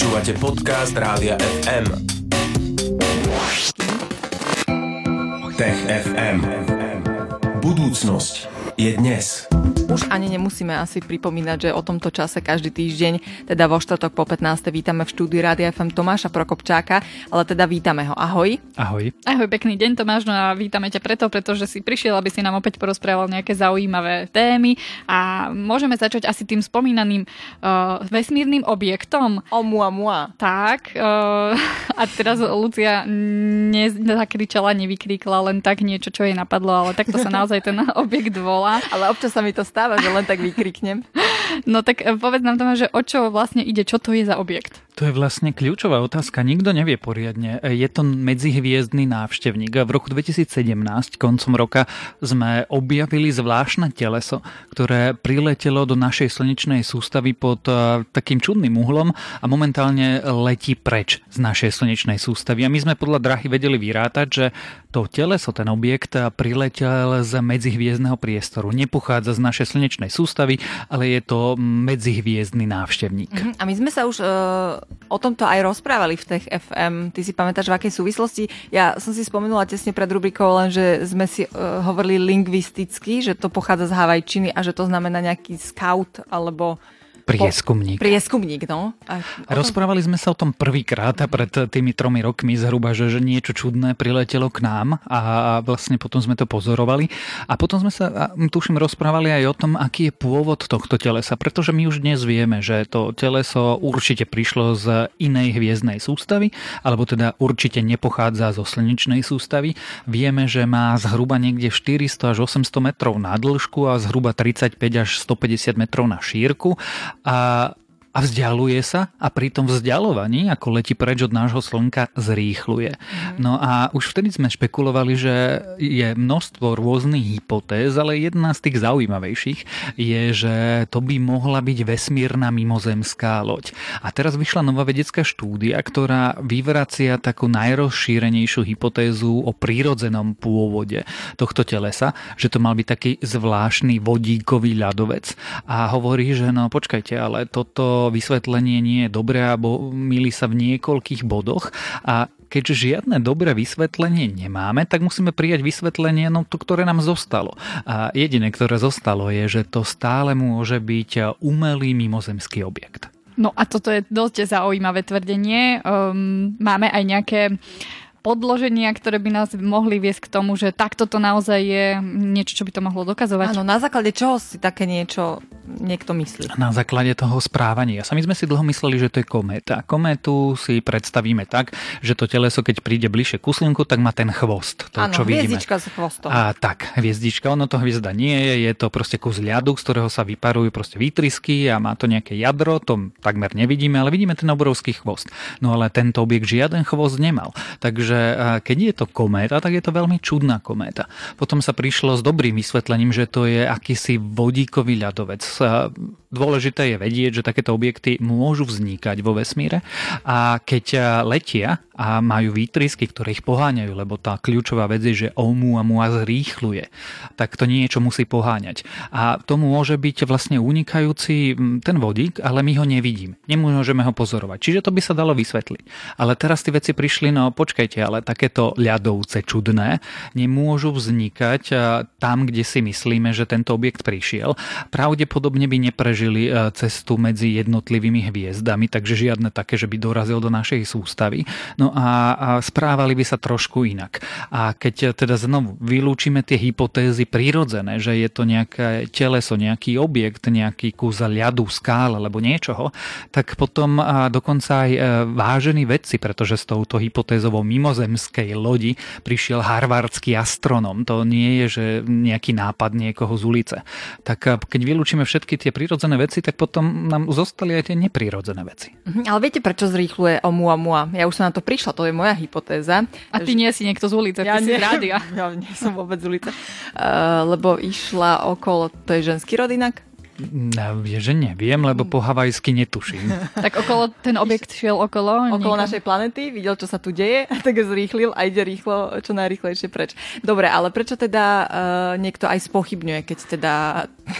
Počúvate podcast Rádia FM. Tech FM. Budúcnosť je dnes. Už ani nemusíme asi pripomínať, že o tomto čase každý týždeň, teda vo štvrtok po 15. vítame v štúdiu Rádia FM Tomáša Prokopčáka, ale teda vítame ho. Ahoj. Ahoj. Ahoj, pekný deň Tomáš, no a vítame ťa pretože si prišiel, aby si nám opäť porozprával nejaké zaujímavé témy a môžeme začať asi tým spomínaným vesmírnym objektom. Oumuamua. Tak, a teraz Lucia nezakričala, nevykríkla, len tak niečo, čo jej napadlo, ale takto sa naozaj ten objekt volá. Ale občas sa mi to stáva, že len tak vykriknem. No tak povedz nám, Tomáš, že o čo vlastne ide, čo to je za objekt? To je vlastne kľúčová otázka, nikto nevie poriadne. Je to medzihviezdny návštevník. V roku 2017, koncom roka, sme objavili zvláštne teleso, ktoré priletelo do našej slnečnej sústavy pod takým čudným uhlom a momentálne letí preč z našej slnečnej sústavy. A my sme podľa drahy vedeli vyrátať, že to teleso, ten objekt, priletel z medzihviezdneho priestoru. Nepochádza z našej slnečnej sústavy, ale je to medzihviezdny návštevník. A my sme sa už o tomto aj rozprávali v Tech FM. Ty si pamätáš, v akej súvislosti? Ja som si spomenula tesne pred rubrikou, lenže sme si hovorili lingvisticky, že to pochádza z Havajčiny a že to znamená nejaký scout alebo prieskumník. Prieskumník, no. Rozprávali sme sa o tom prvýkrát a pred tými 3 rokmi zhruba, že niečo čudné priletelo k nám a vlastne potom sme to pozorovali. A potom sme sa, tuším, rozprávali aj o tom, aký je pôvod tohto telesa, pretože my už dnes vieme, že to teleso určite prišlo z inej hviezdnej sústavy, alebo teda určite nepochádza zo slnečnej sústavy. Vieme, že má zhruba niekde 400 až 800 metrov na dĺžku a zhruba 35 až 150 metrov na šírku. A vzdialuje sa a pri tom vzdialovaní, ako letí preč od nášho slnka, zrýchluje. No a už vtedy sme špekulovali, že je množstvo rôznych hypotéz, ale jedna z tých zaujímavejších je, že to by mohla byť vesmírna mimozemská loď. A teraz vyšla nová vedecká štúdia, ktorá vyvracia takú najrozšírenejšiu hypotézu o prírodzenom pôvode tohto telesa, že to mal byť taký zvláštny vodíkový ľadovec. A hovorí, že no počkajte, ale toto vysvetlenie nie je dobré, alebo mýli sa v niekoľkých bodoch a keďže žiadne dobré vysvetlenie nemáme, tak musíme prijať vysvetlenie, ktoré nám zostalo. A jediné, ktoré zostalo, je, že to stále môže byť umelý mimozemský objekt. No a toto je dosť zaujímavé tvrdenie. Máme aj nejaké podloženia, ktoré by nás mohli viesť k tomu, že takto to naozaj je niečo, čo by to mohlo dokazovať. Áno, na základe čoho si také niečo niekto myslí? Na základe toho správania. Sami sme si dlho mysleli, že to je kométa. Kométu si predstavíme tak, že to teleso, keď príde bližšie k slnku, tak má ten chvost. To, áno, čo vidíme. Hviezdička s chvostom. A tak, hviezdička, ono to hviezda nie je, je to proste kus ľadu, z ktorého sa vyparujú proste výtrysky a má to nejaké jadro, to takmer nevidíme, ale vidíme ten obrovský chvost. No ale tento objekt žiaden chvost nemal. Takže keď je to kométa, tak je to veľmi čudná kométa. Potom sa prišlo s dobrým vysvetlením, že to je akýsi vodíkový ľadovec. Dôležité je vedieť, že takéto objekty môžu vznikať vo vesmíre a keď letia a majú výtrysky, ktoré ich poháňajú, lebo tá kľúčová vec je, že Oumuamua zrýchluje, tak to niečo musí poháňať. A to môže byť vlastne unikajúci ten vodík, ale my ho nevidíme. Nemôžeme ho pozorovať. Čiže to by sa dalo vysvetliť. Ale teraz tie veci prišli, no počkajte, ale takéto ľadovce čudné nemôžu vznikať tam, kde si myslíme, že tento objekt prišiel. Pravdepodobne by neprežili cestu medzi jednotlivými hviezdami, takže žiadne také, že by dorazil do našej sústavy. No a správali by sa trošku inak. A keď teda znovu vylúčime tie hypotézy prírodzené, že je to nejaké teleso, nejaký objekt, nejaký kus ľadu, skál alebo niečoho, tak potom dokonca aj vážení vedci, pretože s touto hypotézou o mimozemskej lodi prišiel harvardský astronóm. To nie je, že nejaký nápad niekoho z ulice. Tak keď vylúčime všetky tie prírodzené veci, tak potom nám zostali aj tie neprirodzené veci. Ale viete, prečo zrýchluje Oumuamua? Ja už som na to prišla, to je moja hypotéza. A ty nie si niekto z ulice, ja ty nie, si z rádia. Ja nie som vôbec z ulice. Lebo išla okolo, to je ženský rod inak? Vieš, že neviem, lebo po havajsky netuším. Tak ten objekt šiel okolo našej planety, videl, čo sa tu deje, a tak zrýchlil a ide rýchlo, čo najrýchlejšie preč. Dobre, ale prečo teda niekto aj spochybňuje, keď teda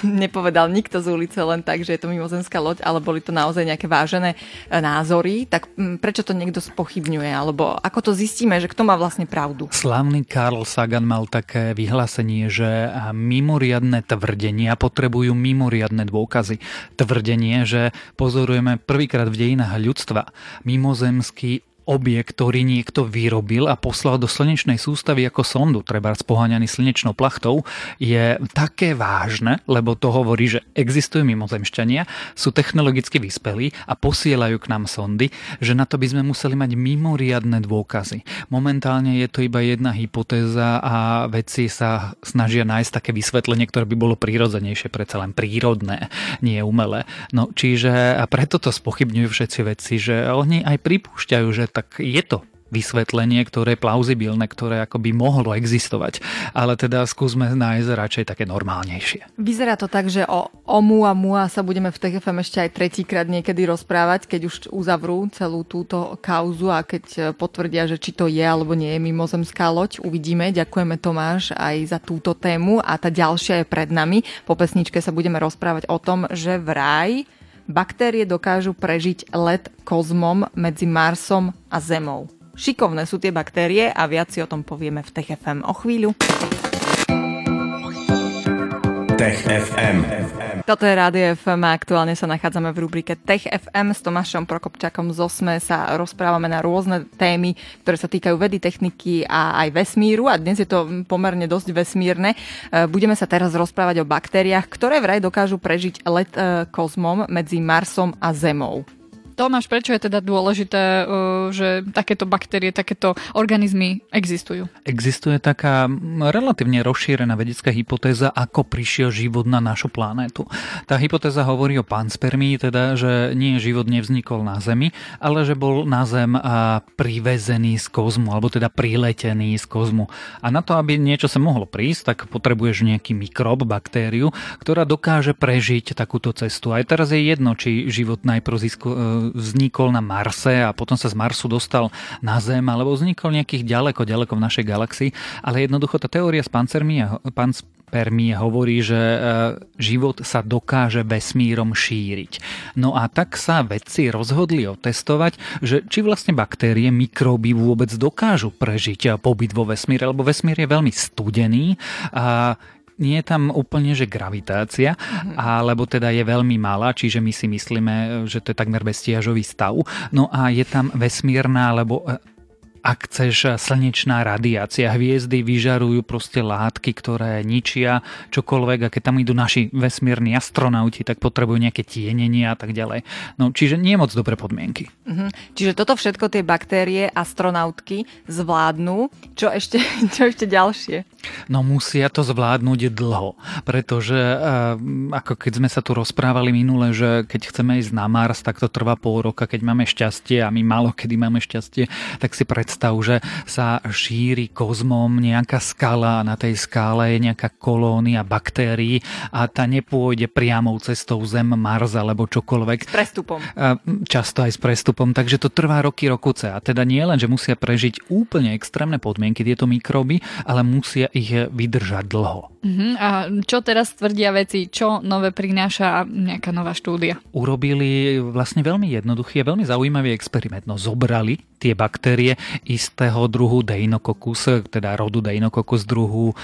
nepovedal nikto z ulice len tak, že je to mimozemská loď, ale boli to naozaj nejaké vážené názory, tak prečo to niekto spochybňuje, alebo ako to zistíme, že kto má vlastne pravdu? Slávny Karol Sagan mal také vyhlásenie, že mimoriadne tvrdenia potrebujú mimoriadne dôkazy. Tvrdenie, že pozorujeme prvýkrát v dejinách ľudstva mimozemský objekt, ktorý niekto vyrobil a poslal do slnečnej sústavy ako sondu, trebárs poháňaný slnečnou plachtou, je také vážne, lebo to hovorí, že existujú mimozemšťania, sú technologicky vyspelí a posielajú k nám sondy, že na to by sme museli mať mimoriadne dôkazy. Momentálne je to iba jedna hypotéza a vedci sa snažia nájsť také vysvetlenie, ktoré by bolo prírodzenejšie, predsa len prírodné, nie umelé. No, čiže a preto to spochybňujú všetci vedci, že oni aj pripúšťajú, že tak je to vysvetlenie, ktoré je plauzibilné, ktoré ako by mohlo existovať. Ale teda skúsme nájsť radšej také normálnejšie. Vyzerá to tak, že o Oumuamua sa budeme v TFM ešte aj tretíkrát niekedy rozprávať, keď už uzavrú celú túto kauzu a keď potvrdia, že či to je alebo nie je mimozemská loď. Uvidíme. Ďakujeme, Tomáš, aj za túto tému a tá ďalšia je pred nami. Po pesničke sa budeme rozprávať o tom, že vraj baktérie dokážu prežiť let kozmom medzi Marsom a Zemou. Šikovné sú tie baktérie a viac si o tom povieme v Tech FM o chvíľu. Tech FM. Toto je Rádio FM a aktuálne sa nachádzame v rubrike Tech FM. S Tomášom Prokopčákom z ZME sa rozprávame na rôzne témy, ktoré sa týkajú vedy, techniky a aj vesmíru. A dnes je to pomerne dosť vesmírne. Budeme sa teraz rozprávať o baktériách, ktoré vraj dokážu prežiť let kozmom medzi Marsom a Zemou. Tomáš, prečo je teda dôležité, že takéto baktérie, takéto organizmy existujú? Existuje taká relatívne rozšírená vedecká hypotéza, ako prišiel život na našu planétu. Tá hypotéza hovorí o panspermii, teda, že nie život nevznikol na Zemi, ale že bol na Zem privezený z kozmu, alebo teda priletený z kozmu. A na to, aby niečo sa mohlo prísť, tak potrebuješ nejaký mikrob, baktériu, ktorá dokáže prežiť takúto cestu. Aj teraz je jedno, či život najprv vznikol na Marse a potom sa z Marsu dostal na Zem, alebo vznikol nejakých ďaleko v našej galaxii, ale jednoducho tá teória s panspermie hovorí, že život sa dokáže vesmírom šíriť. No a tak sa vedci rozhodli otestovať, že či vlastne baktérie, mikróby vôbec dokážu prežiť pobyt vo vesmíre, lebo vesmír je veľmi studený a nie je tam úplne, že gravitácia, alebo teda je veľmi malá, čiže my si myslíme, že to je takmer bezstiažový stav. No a je tam vesmírna, alebo ak chceš, slnečná radiácia. Hviezdy vyžarujú proste látky, ktoré ničia čokoľvek, a keď tam idú naši vesmírni astronauti, tak potrebujú nejaké tienenia a tak ďalej. No, čiže nie moc dobré podmienky. Čiže toto všetko tie baktérie, astronautky zvládnu. Čo ešte ďalšie? No musia to zvládnuť dlho, pretože ako keď sme sa tu rozprávali minule, že keď chceme ísť na Mars, tak to trvá pol roka, keď máme šťastie, a my málo kedy máme šťastie, tak si predstav, že sa šíri kozmom nejaká skala a na tej skále je nejaká kolónia baktérií a tá nepôjde priamou cestou Zem, Mars alebo čokoľvek. S prestupom. Často aj s prestupom, takže to trvá roky, rokuce. A teda nie len, že musia prežiť úplne extrémne podmienky tieto mikróby, ale musia ich vydržať dlho. A čo teraz tvrdia veci? Čo nové prináša nejaká nová štúdia? Urobili vlastne veľmi jednoduchý a veľmi zaujímavý experiment. No, zobrali tie baktérie istého druhu Deinococcus, teda rodu Deinococcus druhu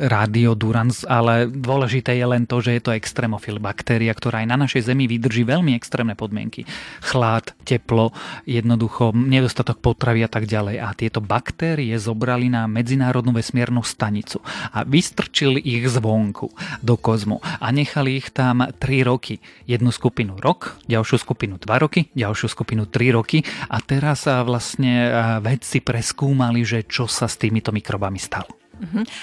radiodurans, ale dôležité je len to, že je to extrémofil baktéria, ktorá aj na našej Zemi vydrží veľmi extrémne podmienky. Chlad, teplo, jednoducho nedostatok potravy a tak ďalej. A tieto baktérie zobrali na medzinárodnú vesmiernu stanicu a vystrčili ich zvonku do kozmu a nechali ich tam 3 roky. Jednu skupinu rok, ďalšiu skupinu 2 roky, ďalšiu skupinu 3 roky a teraz vlastne vedci preskúmali, že čo sa s týmito mikrobami stalo.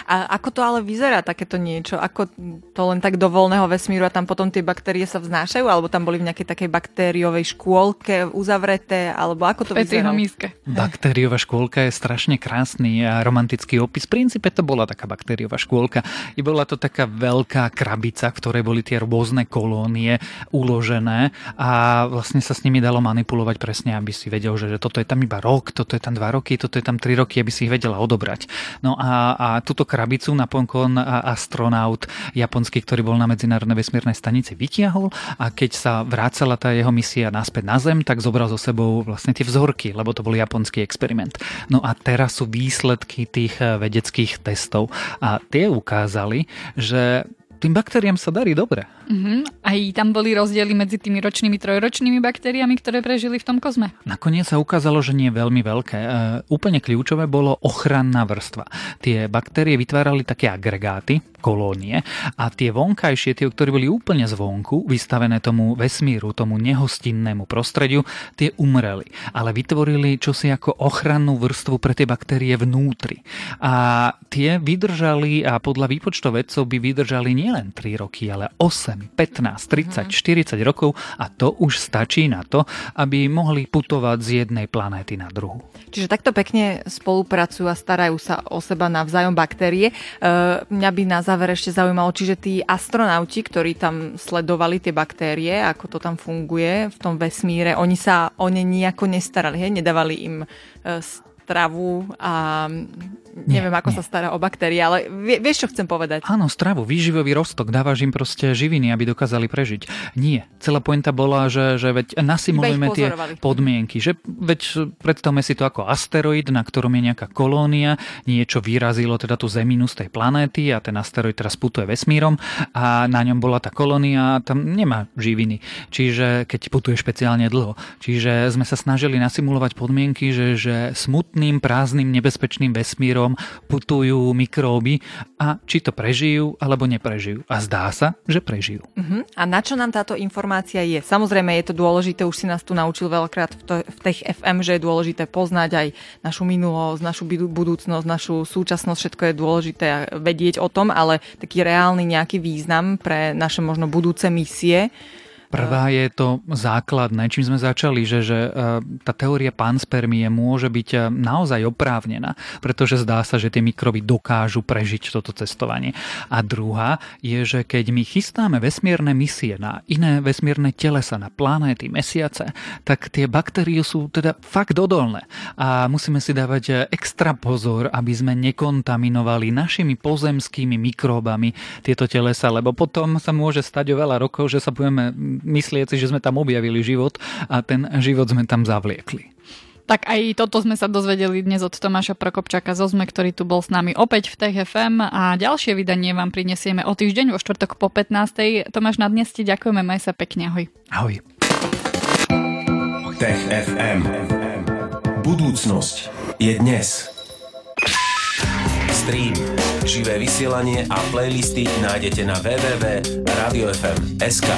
A ako to ale vyzerá takéto niečo? Ako to len tak do voľného vesmíru a tam potom tie baktérie sa vznášajú? Alebo tam boli v nejakej takej baktériovej škôlke uzavreté? Alebo ako to vyzerá? Baktériová škôlka je strašne krásny a romantický opis. V princípe to bola taká baktériová škôlka. I bola to taká veľká krabica, v ktorej boli tie rôzne kolónie uložené a vlastne sa s nimi dalo manipulovať presne, aby si vedel, že toto je tam iba rok, toto je tam 2 roky, toto je tam 3 roky, aby si ich vedela odobrať. No a túto krabicu napokon astronaut japonský, ktorý bol na medzinárodnej vesmírnej stanici, vytiahol a keď sa vracala tá jeho misia naspäť na Zem, tak zobral so sebou vlastne tie vzorky, lebo to bol japonský experiment. No a teraz sú výsledky tých vedeckých testov a tie ukázali, že tým baktériám sa darí dobre. Aj tam boli rozdiely medzi tými ročnými, trojročnými baktériami, ktoré prežili v tom kozme. Nakoniec sa ukázalo, že nie je veľmi veľké. Úplne kľúčové bolo ochranná vrstva. Tie baktérie vytvárali také agregáty, kolónie a tie vonkajšie, tie, ktoré boli úplne zvonku, vystavené tomu vesmíru, tomu nehostinnému prostrediu, tie umreli. Ale vytvorili čosi ako ochrannú vrstvu pre tie baktérie vnútri. A tie vydržali a podľa výpočtov vedcov by vydržali nie len 3 roky, ale 8, 15, 30, 40 rokov a to už stačí na to, aby mohli putovať z jednej planéty na druhú. Čiže takto pekne spolupracujú a starajú sa o seba navzájom baktérie. Mňa by na záver ešte zaujímalo, čiže tí astronauti, ktorí tam sledovali tie baktérie, ako to tam funguje v tom vesmíre, oni sa o ne nejako nestarali, hej? Nedávali im stravu a neviem, ako sa stará o baktérie, ale vieš, čo chcem povedať. Áno, stravu, výživový rostok, dávaš im proste živiny, aby dokázali prežiť. Nie, celá pointa bola, že veď nasimulujeme tie podmienky, že veď predstavme si to ako asteroid, na ktorom je nejaká kolónia, niečo vyrazilo teda tú zeminu z tej planéty a ten asteroid teraz putuje vesmírom a na ňom bola tá kolónia a tam nemá živiny. Čiže keď putuje špeciálne dlho. Čiže sme sa snažili nasimulovať podmienky, že smutné prázdnym, nebezpečným vesmírom putujú mikróby a či to prežijú, alebo neprežijú. A zdá sa, že prežijú. A na čo nám táto informácia je? Samozrejme, je to dôležité, už si nás tu naučil veľakrát v tých FM, že je dôležité poznať aj našu minulosť, našu budúcnosť, našu súčasnosť, všetko je dôležité vedieť o tom, ale taký reálny nejaký význam pre naše možno budúce misie. Prvá je to základné, čím sme začali, že tá teória panspermie môže byť naozaj oprávnená, pretože zdá sa, že tie mikroby dokážu prežiť toto cestovanie. A druhá je, že keď my chystáme vesmierne misie na iné vesmierne telesa, na planéty, mesiace, tak tie baktérie sú teda fakt odolné. A musíme si dávať extra pozor, aby sme nekontaminovali našimi pozemskými mikróbami tieto telesa, lebo potom sa môže stať o veľa rokov, že sa budeme myslieť si, že sme tam objavili život a ten život sme tam zavliekli. Tak aj toto sme sa dozvedeli dnes od Tomáša Prokopčáka zo ZME, ktorý tu bol s nami opäť v Tech FM a ďalšie vydanie vám prinesieme o týždeň vo štvrtok po 15. Tomáš, na dnes ti ďakujeme, maj sa pekne, ahoj. Ahoj. Tech FM. Budúcnosť je dnes. Stream, živé vysielanie a playlisty nájdete na www.radiofm.sk.